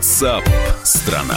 WhatsApp страна.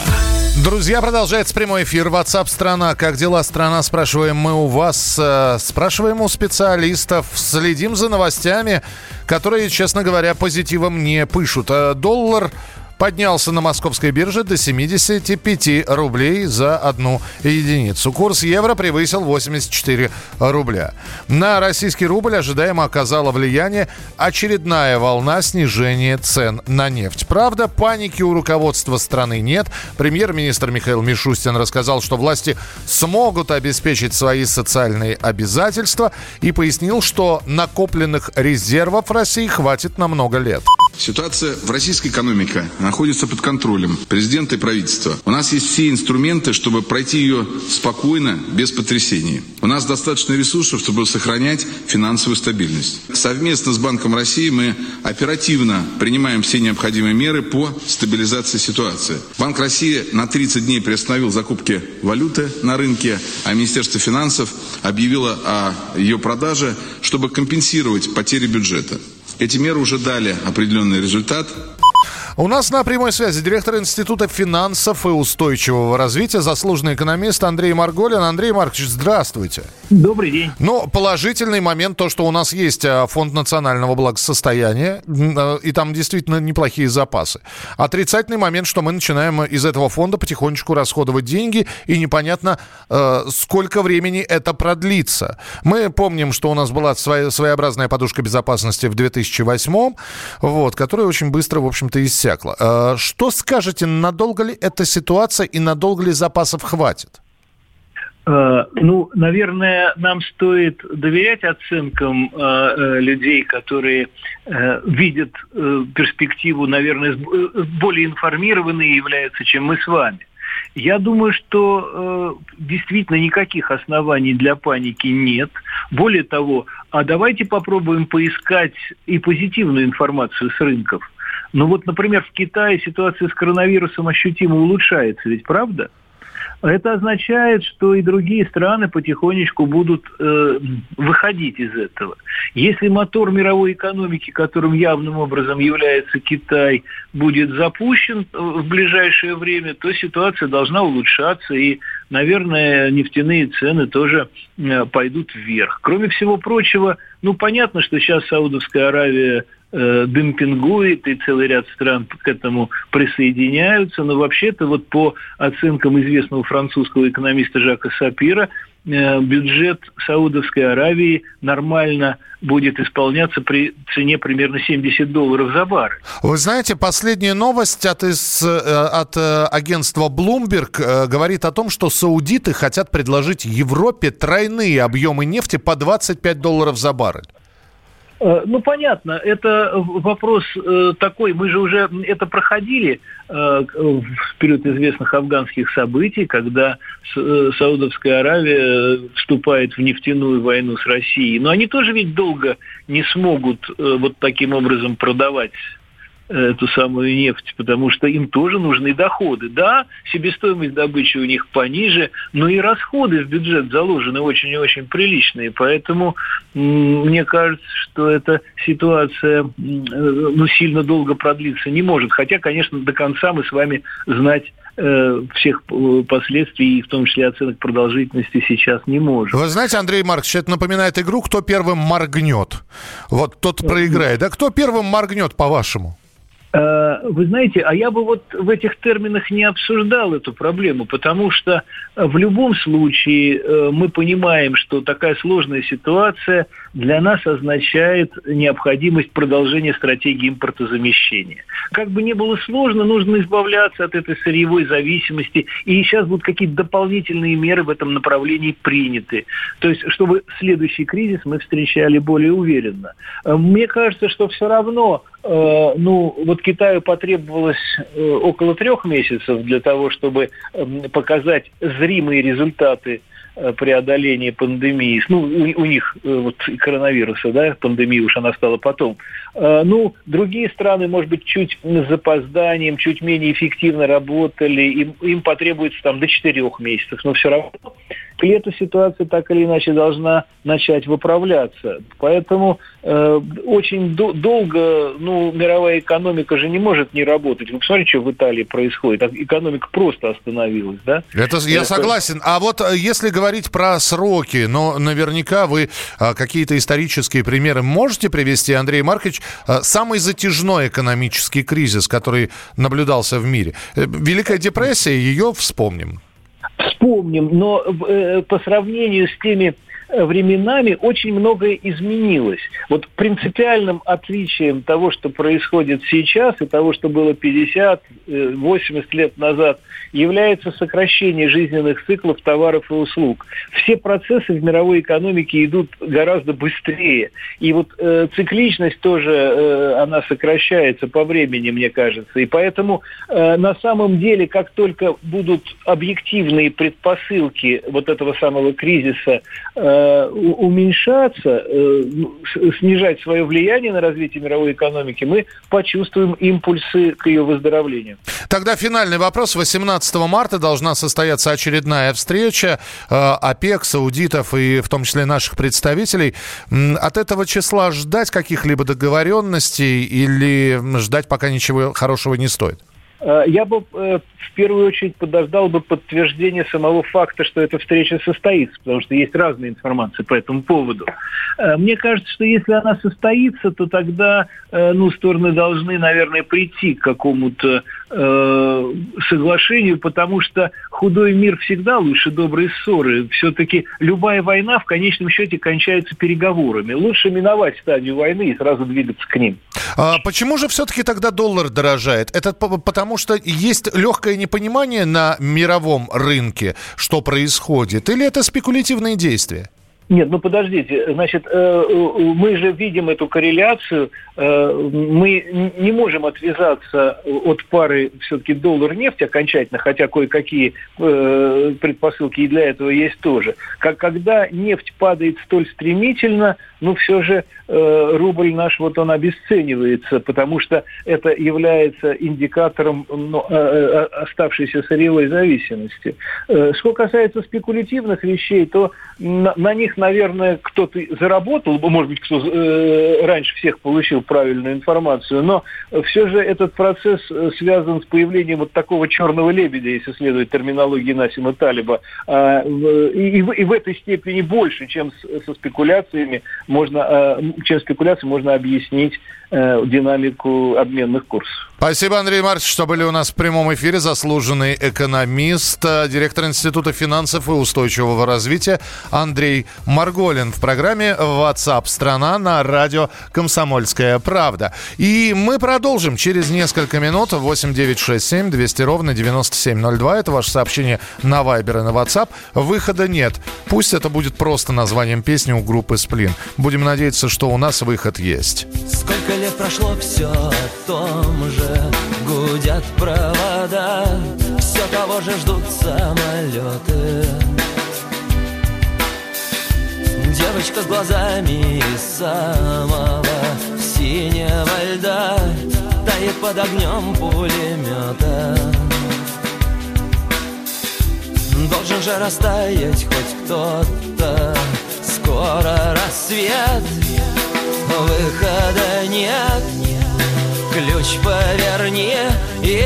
Друзья, продолжается прямой эфир WhatsApp страна. Как дела, страна? Спрашиваем мы у вас, спрашиваем у специалистов, следим за новостями, которые, честно говоря, позитивом не пышут. Доллар поднялся на московской бирже до 75 рублей за одну единицу. Курс евро превысил 84 рубля. На российский рубль ожидаемо оказала влияние очередная волна снижения цен на нефть. Правда, паники у руководства страны нет. Премьер-министр Михаил Мишустин рассказал, что власти смогут обеспечить свои социальные обязательства и пояснил, что накопленных резервов России хватит на много лет. Ситуация в российской экономике находится под контролем президента и правительства. У нас есть все инструменты, чтобы пройти ее спокойно, без потрясений. У нас достаточно ресурсов, чтобы сохранять финансовую стабильность. Совместно с Банком России мы оперативно принимаем все необходимые меры по стабилизации ситуации. Банк России на 30 дней приостановил закупки валюты на рынке, а Министерство финансов объявило о ее продаже, чтобы компенсировать потери бюджета. Эти меры уже дали определенный результат. У нас на прямой связи директор Института финансов и устойчивого развития, заслуженный экономист Андрей Марголин. Андрей Маркович, здравствуйте. Добрый день. Ну, положительный момент то, что у нас есть Фонд национального благосостояния, и там действительно неплохие запасы. Отрицательный момент, что мы начинаем из этого фонда потихонечку расходовать деньги, и непонятно, сколько времени это продлится. Мы помним, что у нас была своеобразная подушка безопасности в 2008-м, вот, которая очень быстро, в общем-то, иссякла. Что скажете, надолго ли эта ситуация и надолго ли запасов хватит? Ну, наверное, нам стоит доверять оценкам людей, которые видят перспективу, наверное, более информированные являются, чем мы с вами. Я думаю, что действительно никаких оснований для паники нет. Более того, а давайте попробуем поискать и позитивную информацию с рынков. Ну вот, например, в Китае ситуация с коронавирусом ощутимо улучшается, ведь правда? Это означает, что и другие страны потихонечку будут выходить из этого. Если мотор мировой экономики, которым явным образом является Китай, будет запущен в ближайшее время, то ситуация должна улучшаться, и, наверное, нефтяные цены тоже пойдут вверх. Кроме всего прочего, ну понятно, что сейчас Саудовская Аравия демпингует, и целый ряд стран к этому присоединяются. Но вообще-то вот по оценкам известного французского экономиста Жака Сапира, бюджет Саудовской Аравии нормально будет исполняться при цене примерно $70 за баррель. Вы знаете, последняя новость от агентства Bloomberg говорит о том, что саудиты хотят предложить Европе тройные объемы нефти по $25 за баррель. Ну, понятно, это вопрос такой, мы же уже это проходили в период известных афганских событий, когда Саудовская Аравия вступает в нефтяную войну с Россией. Но они тоже ведь долго не смогут вот таким образом продавать эту самую нефть, потому что им тоже нужны доходы. Да, себестоимость добычи у них пониже, но и расходы в бюджет заложены очень и очень приличные. Поэтому мне кажется, что эта ситуация сильно долго продлиться не может. Хотя, конечно, до конца мы с вами знать всех последствий, и в том числе оценок продолжительности, сейчас не можем. Вы знаете, Андрей Маркович, это напоминает игру «Кто первым моргнет». Вот тот проиграет. Да кто первым моргнет, по-вашему? Вы знаете, а я бы вот в этих терминах не обсуждал эту проблему, потому что в любом случае мы понимаем, что такая сложная ситуация для нас означает необходимость продолжения стратегии импортозамещения. Как бы ни было сложно, нужно избавляться от этой сырьевой зависимости, и сейчас будут какие-то дополнительные меры в этом направлении приняты. То есть, чтобы следующий кризис мы встречали более уверенно. Мне кажется, что все равно... вот Китаю потребовалось около 3 месяцев для того, чтобы показать зримые результаты преодоления пандемии, ну, у них вот коронавируса, да, пандемия уж она стала потом. Ну, другие страны, может быть, чуть с запозданием, чуть менее эффективно работали, им потребуется там до 4 месяцев, но все равно к лету ситуация так или иначе должна начать выправляться. Поэтому очень долго, ну, мировая экономика же не может не работать. Вы посмотрите, что в Италии происходит. Экономика просто остановилась, да? Я согласен. А вот если говорить про сроки, но наверняка вы какие-то исторические примеры можете привести, Андрей Маркович, самый затяжной экономический кризис, который наблюдался в мире. Великая депрессия, ее вспомним. Вспомним, но по сравнению с теми временами очень многое изменилось. Вот принципиальным отличием того, что происходит сейчас, и того, что было 50-80 лет назад, является сокращение жизненных циклов товаров и услуг. Все процессы в мировой экономике идут гораздо быстрее. И вот цикличность тоже, она сокращается по времени, мне кажется. И поэтому на самом деле, как только будут объективные предпосылки вот этого самого кризиса уменьшаться, снижать свое влияние на развитие мировой экономики, мы почувствуем импульсы к ее выздоровлению. Тогда финальный вопрос. 18 марта должна состояться очередная встреча ОПЕК, саудитов и в том числе наших представителей. От этого числа ждать каких-либо договоренностей или ждать пока ничего хорошего не стоит? Я бы в первую очередь подождал бы подтверждения самого факта, что эта встреча состоится, потому что есть разная информация по этому поводу. Мне кажется, что если она состоится, то тогда стороны должны, наверное, прийти к какому-то соглашению, потому что худой мир всегда лучше доброй ссоры. Все-таки любая война в конечном счете кончается переговорами. Лучше миновать стадию войны и сразу двигаться к ним. А почему же все-таки тогда доллар дорожает? Это потому что есть легкое непонимание на мировом рынке, что происходит, или это спекулятивные действия? Нет, ну подождите, значит, мы же видим эту корреляцию, мы не можем отвязаться от пары все-таки доллар-нефть окончательно, хотя кое-какие предпосылки и для этого есть тоже. Когда нефть падает столь стремительно, ну все же рубль наш, вот он обесценивается, потому что это является индикатором оставшейся сырьевой зависимости. Что касается спекулятивных вещей, то на них, наверное, кто-то заработал, может быть, кто раньше всех получил правильную информацию, но все же этот процесс связан с появлением вот такого черного лебедя, если следовать терминологии Нассима Талеба, и в этой степени больше, чем спекуляциями можно объяснить динамику обменных курсов. Спасибо, Андрей Маркович, что были у нас в прямом эфире. Заслуженный экономист, директор Института финансов и устойчивого развития Андрей Марголин в программе WhatsApp страна на радио «Комсомольская правда». И мы продолжим через несколько минут. 8-967-200-97-02. Это ваше сообщение на Viber и на WhatsApp. Выхода нет. Пусть это будет просто названием песни у группы «Сплин». Будем надеяться, что у нас выход есть. Сколько лет прошло, все о том же. Гудят провода. Все того же ждут самолеты. Девочка с глазами самого синего льда тает под огнем пулемета. Должен же растаять хоть кто-то. Скоро рассвет, выхода нет. Ключ поверни и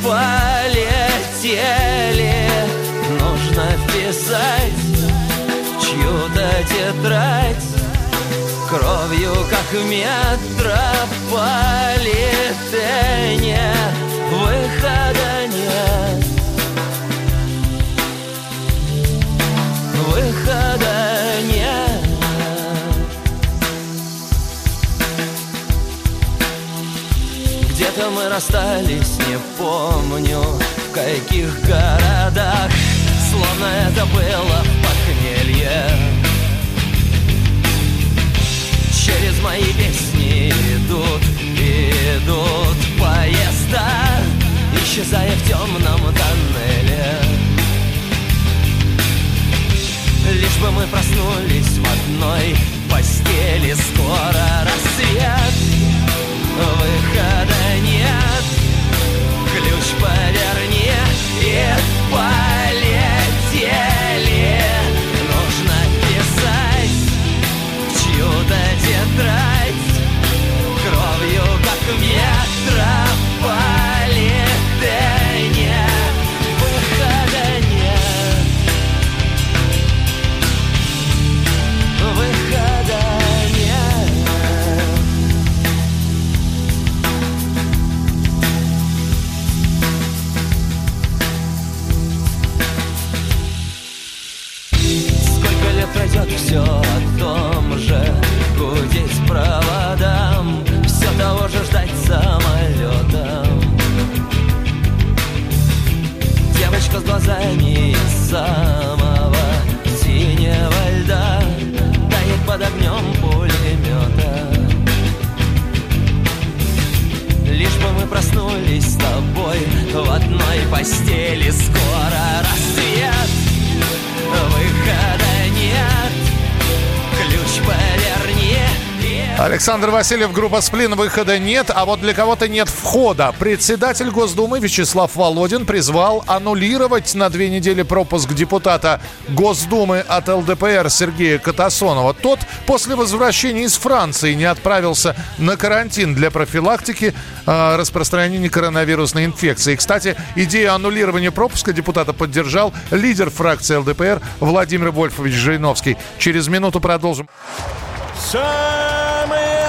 полетели. Нужно вписать чью-то тетрадь, кровью, как метрополитене, выхода нет, выхода нет. Где-то мы расстались, не помню, в каких городах, словно это было в похмелье. Через мои песни идут поезда, исчезая в темном тоннеле. лишь бы мы проснулись в одной постели. Скоро рассвет, выхода нет. Ключ поверни и полетели. Нужно писать в чью-то тетрадь, кровью, как ветра, полетели. Пройдет все о том же, гудеть проводам, все того же ждать самолетом. Девочка с глазами из самого синего льда тает под огнем пулемета. Лишь бы мы проснулись с тобой в одной постели. Скоро рассвет, выхода. Александр Васильев, группа «Сплин», выхода нет, а вот для кого-то нет входа. Председатель Госдумы Вячеслав Володин призвал аннулировать на 2 недели пропуск депутата Госдумы от ЛДПР Сергея Катасонова. Тот после возвращения из Франции не отправился на карантин для профилактики распространения коронавирусной инфекции. Кстати, идею аннулирования пропуска депутата поддержал лидер фракции ЛДПР Владимир Вольфович Жириновский. Через минуту продолжим. Самые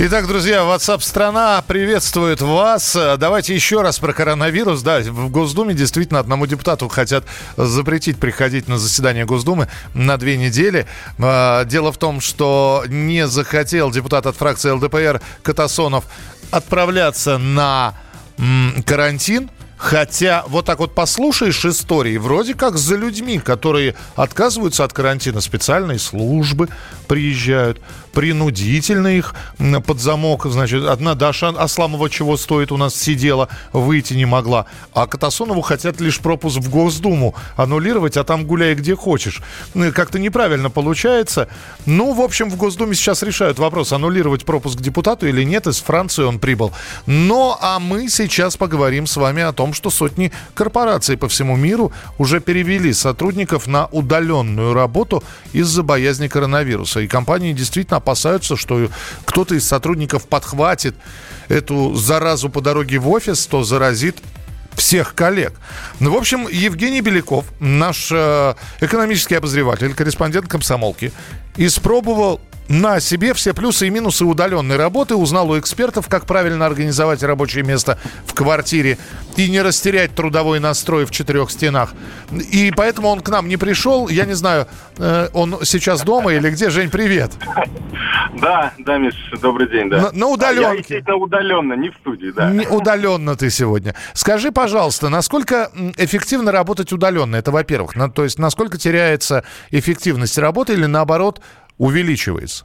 Итак, друзья, WhatsApp страна приветствует вас. Давайте еще раз про коронавирус. Да, в Госдуме действительно одному депутату хотят запретить приходить на заседание Госдумы на 2 недели. Дело в том, что не захотел депутат от фракции ЛДПР Катасонов отправляться на карантин. Хотя вот так вот послушаешь истории, вроде как за людьми, которые отказываются от карантина, специальные службы приезжают, принудительно их под замок. Значит, одна Даша Асламова чего стоит у нас сидела, выйти не могла. А Катасонову хотят лишь пропуск в Госдуму аннулировать, а там гуляй где хочешь. Как-то неправильно получается. Ну, в общем, в Госдуме сейчас решают вопрос, аннулировать пропуск депутату или нет. Из Франции он прибыл. Ну, а мы сейчас поговорим с вами о том, что сотни корпораций по всему миру уже перевели сотрудников на удаленную работу из-за боязни коронавируса. И компании действительно опасаются, что кто-то из сотрудников подхватит эту заразу по дороге в офис, то заразит всех коллег. Ну, в общем, Евгений Беляков, наш экономический обозреватель, корреспондент «Комсомолки», испробовал на себе все плюсы и минусы удаленной работы, узнал у экспертов, как правильно организовать рабочее место в квартире и не растерять трудовой настрой в 4 стенах. И поэтому он к нам не пришел. Я не знаю, он сейчас дома или где. Жень, привет. Да, Миш, добрый день, да. На удаленке. Я, естественно, удаленно, не в студии, да. Удаленно ты сегодня. Скажи, пожалуйста, насколько эффективно работать удаленно? Это, во-первых, то есть насколько теряется эффективность работы или, наоборот, увеличивается?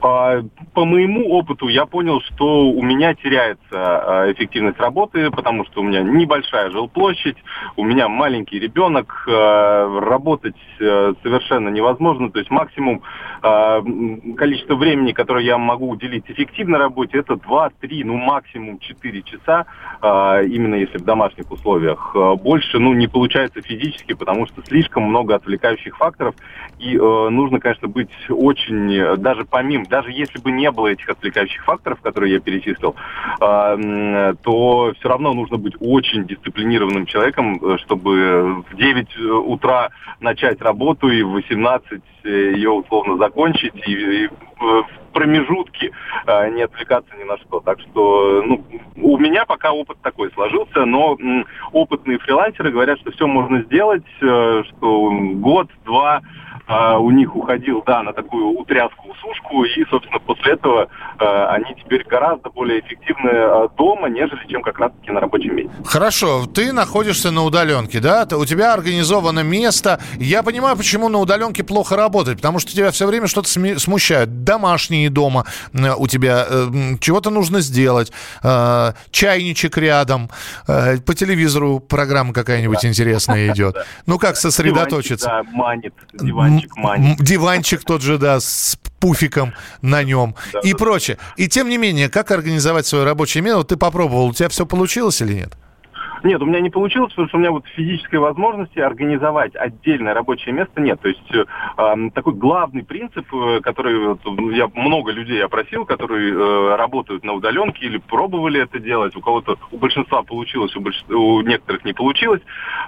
По моему опыту я понял, что у меня теряется эффективность работы, потому что у меня небольшая жилплощадь, у меня маленький ребенок, работать совершенно невозможно. То есть максимум количество времени, которое я могу уделить эффективной работе, это 2-3, ну максимум 4 часа, именно если в домашних условиях. Больше не получается физически, потому что слишком много отвлекающих факторов. И нужно, конечно, быть очень, даже помимо даже если бы не было этих отвлекающих факторов, которые я перечислил, то все равно нужно быть очень дисциплинированным человеком, чтобы в 9 утра начать работу и в 18 ее условно закончить, и в промежутке не отвлекаться ни на что. Так что у меня пока опыт такой сложился, но опытные фрилансеры говорят, что все можно сделать, что год-два у них уходил, да, на такую утряску, сушку, и, собственно, после этого они теперь гораздо более эффективны дома, нежели чем как раз-таки на рабочем месте. Хорошо, ты находишься на удаленке, да? У тебя организовано место. Я понимаю, почему на удаленке плохо работать, потому что тебя все время что-то смущает. Домашние дома у тебя, чего-то нужно сделать, чайничек рядом, по телевизору программа какая-нибудь интересная идет. Ну, как сосредоточиться? Диванчик манит. Диванчик тот же, да, с пуфиком на нем и прочее. И тем не менее, как организовать свое рабочее место? Вот ты попробовал, у тебя все получилось или нет? Нет, у меня не получилось, потому что у меня вот физической возможности организовать отдельное рабочее место нет. То есть такой главный принцип, который вот, я много людей опросил, которые работают на удаленке или пробовали это делать. У кого-то, у большинства получилось, у некоторых не получилось.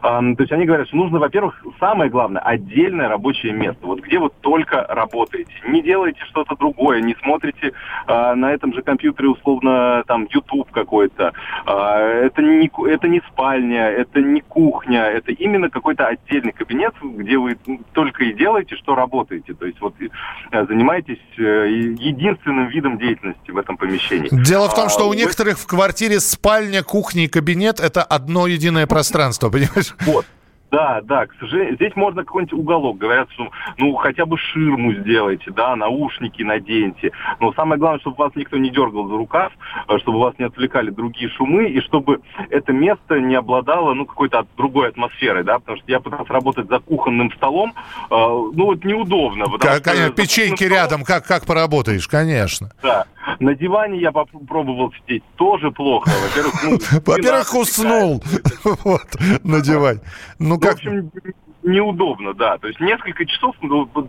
То есть они говорят, что нужно, во-первых, самое главное, отдельное рабочее место, вот где вы только работаете. Не делайте что-то другое, не смотрите на этом же компьютере условно там YouTube какой-то. Это не спальня, это не кухня, это именно какой-то отдельный кабинет, где вы только и делаете, что работаете. То есть вот занимаетесь единственным видом деятельности в этом помещении. Дело в том, что у некоторых в квартире спальня, кухня и кабинет – это одно единое пространство, понимаешь? Вот. Да, к сожалению, здесь можно какой-нибудь уголок. Говорят, что хотя бы ширму сделайте, да, наушники наденьте. Но самое главное, чтобы вас никто не дергал за рукав, чтобы вас не отвлекали другие шумы, и чтобы это место не обладало, какой-то другой атмосферой, да, потому что я пытался работать за кухонным столом, неудобно. Конечно, печеньки рядом, как поработаешь, конечно. Да. На диване я попробовал сидеть, тоже плохо. Во-первых, уснул на диване. В общем, неудобно, да. То есть несколько часов,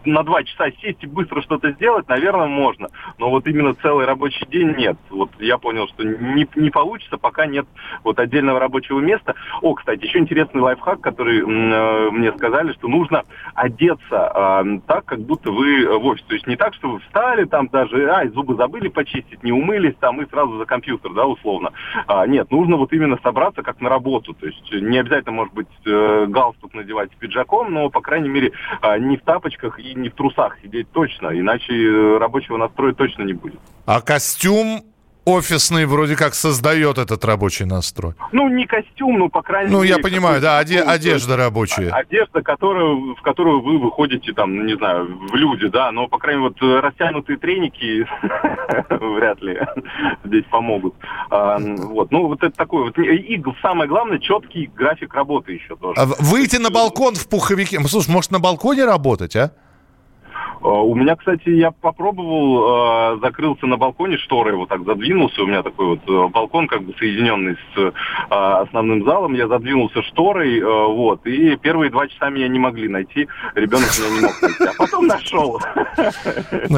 на 2 часа сесть и быстро что-то сделать, наверное, можно. Но вот именно целый рабочий день нет. Вот я понял, что не получится, пока нет вот отдельного рабочего места. Кстати, еще интересный лайфхак, который мне сказали, что нужно одеться так, как будто вы в офисе. То есть не так, что вы встали, там даже, зубы забыли почистить, не умылись, там и сразу за компьютер, да, условно. Нет, нужно вот именно собраться как на работу. То есть не обязательно, может быть, галстук надевать с пиджаком, но, по крайней мере, не в тапочках и не в трусах сидеть точно, иначе рабочего настроя точно не будет. А костюм офисный вроде как создает этот рабочий настрой. Не костюм, по крайней мере... я понимаю, да, одежда рабочая. Одежда, в которую вы выходите, там, не знаю, в люди, да, но, по крайней мере, вот растянутые треники вряд ли здесь помогут. Вот это такое вот. И самое главное, четкий график работы еще тоже. Выйти на балкон в пуховике. Слушай, может, на балконе работать, а? У меня, кстати, я попробовал, закрылся на балконе, шторы вот так задвинулся, у меня такой вот балкон, как бы соединенный с основным залом, я задвинулся шторой, вот, и первые 2 часа меня не могли найти, ребенок меня не мог найти, а потом нашел.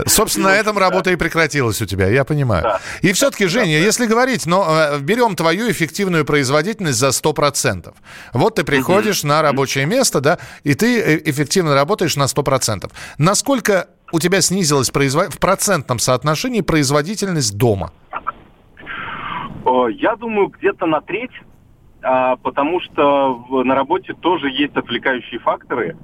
Собственно, на этом работа и прекратилась у тебя, я понимаю. Да. И все-таки, Женя, если говорить, берем твою эффективную производительность за 100%. Вот ты приходишь на рабочее место, да, и ты эффективно работаешь на 100%. Насколько у тебя снизилась в процентном соотношении производительность дома? Я думаю, где-то на треть, потому что на работе тоже есть отвлекающие факторы,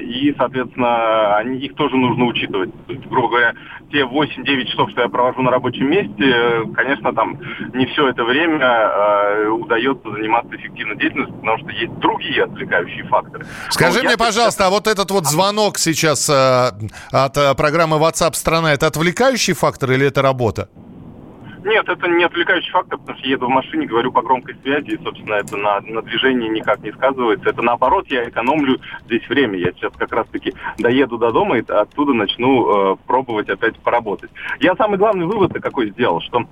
и, соответственно, их тоже нужно учитывать. Грубо говоря, те 8-9 часов, что я провожу на рабочем месте, конечно, там не все это время удается заниматься эффективной деятельностью, потому что есть другие отвлекающие факторы. Скажи мне, пожалуйста, а вот этот вот звонок сейчас от программы WhatsApp «Страна» — это отвлекающий фактор или это работа? Нет, это не отвлекающий фактор, потому что еду в машине, говорю по громкой связи, и, собственно, это на движении никак не сказывается. Это, наоборот, я экономлю здесь время. Я сейчас как раз-таки доеду до дома и оттуда начну пробовать опять поработать. Я самый главный вывод какой сделал, что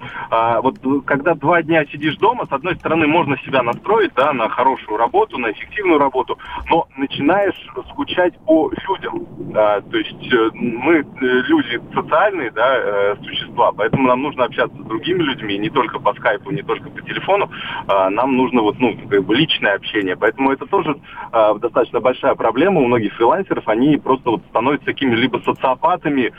вот когда 2 дня сидишь дома, с одной стороны, можно себя настроить, да, на хорошую работу, на эффективную работу, но начинаешь скучать по людям. То есть мы люди социальные, да, существа, поэтому нам нужно общаться с другими людьми, не только по скайпу, не только по телефону, нам нужно вот, ну, как бы личное общение. Поэтому это тоже достаточно большая проблема у многих фрилансеров. Они просто вот становятся такими либо социопатами,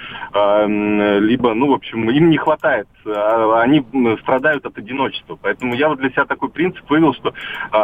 либо, ну, в общем, им не хватает. Они страдают от одиночества. Поэтому я вот для себя такой принцип вывел, что,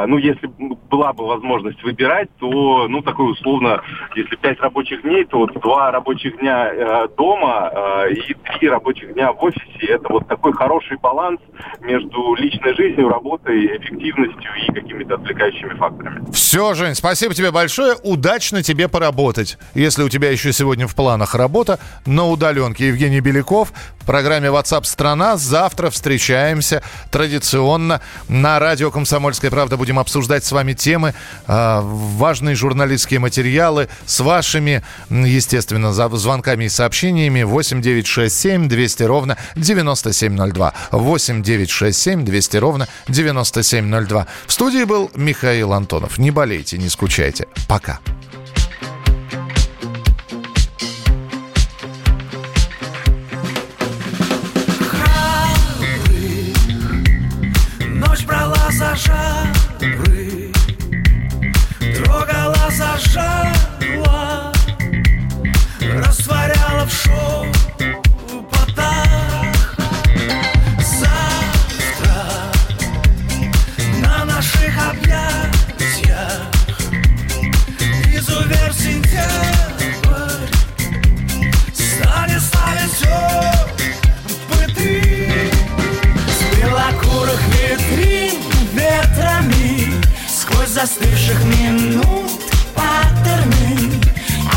ну, если была бы возможность выбирать, то, ну, такой условно, если 5 рабочих дней, то вот 2 рабочих дня дома и 3 рабочих дня в офисе. Это вот такой хороший баланс между личной жизнью, работой, эффективностью и какими-то отвлекающими факторами. Все, Жень, спасибо тебе большое. Удачно тебе поработать. Если у тебя еще сегодня в планах работа на удаленке. Евгений Беляков в программе WhatsApp «Страна». Завтра встречаемся традиционно на радио «Комсомольская правда». Будем обсуждать с вами темы, важные журналистские материалы с вашими, естественно, звонками и сообщениями. 8 967 200 ровно 9702. 8 967 200 ровно 9702. В студии был Михаил Антонов. Не болейте, не скучайте. Пока. Храбрый, ночь брала за жабры, трогала за жало, растворяла в шоу. Застывших минут паттерны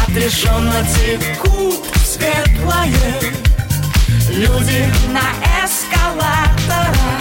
отрешенно текут светлые люди на эскалаторах.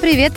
Привет,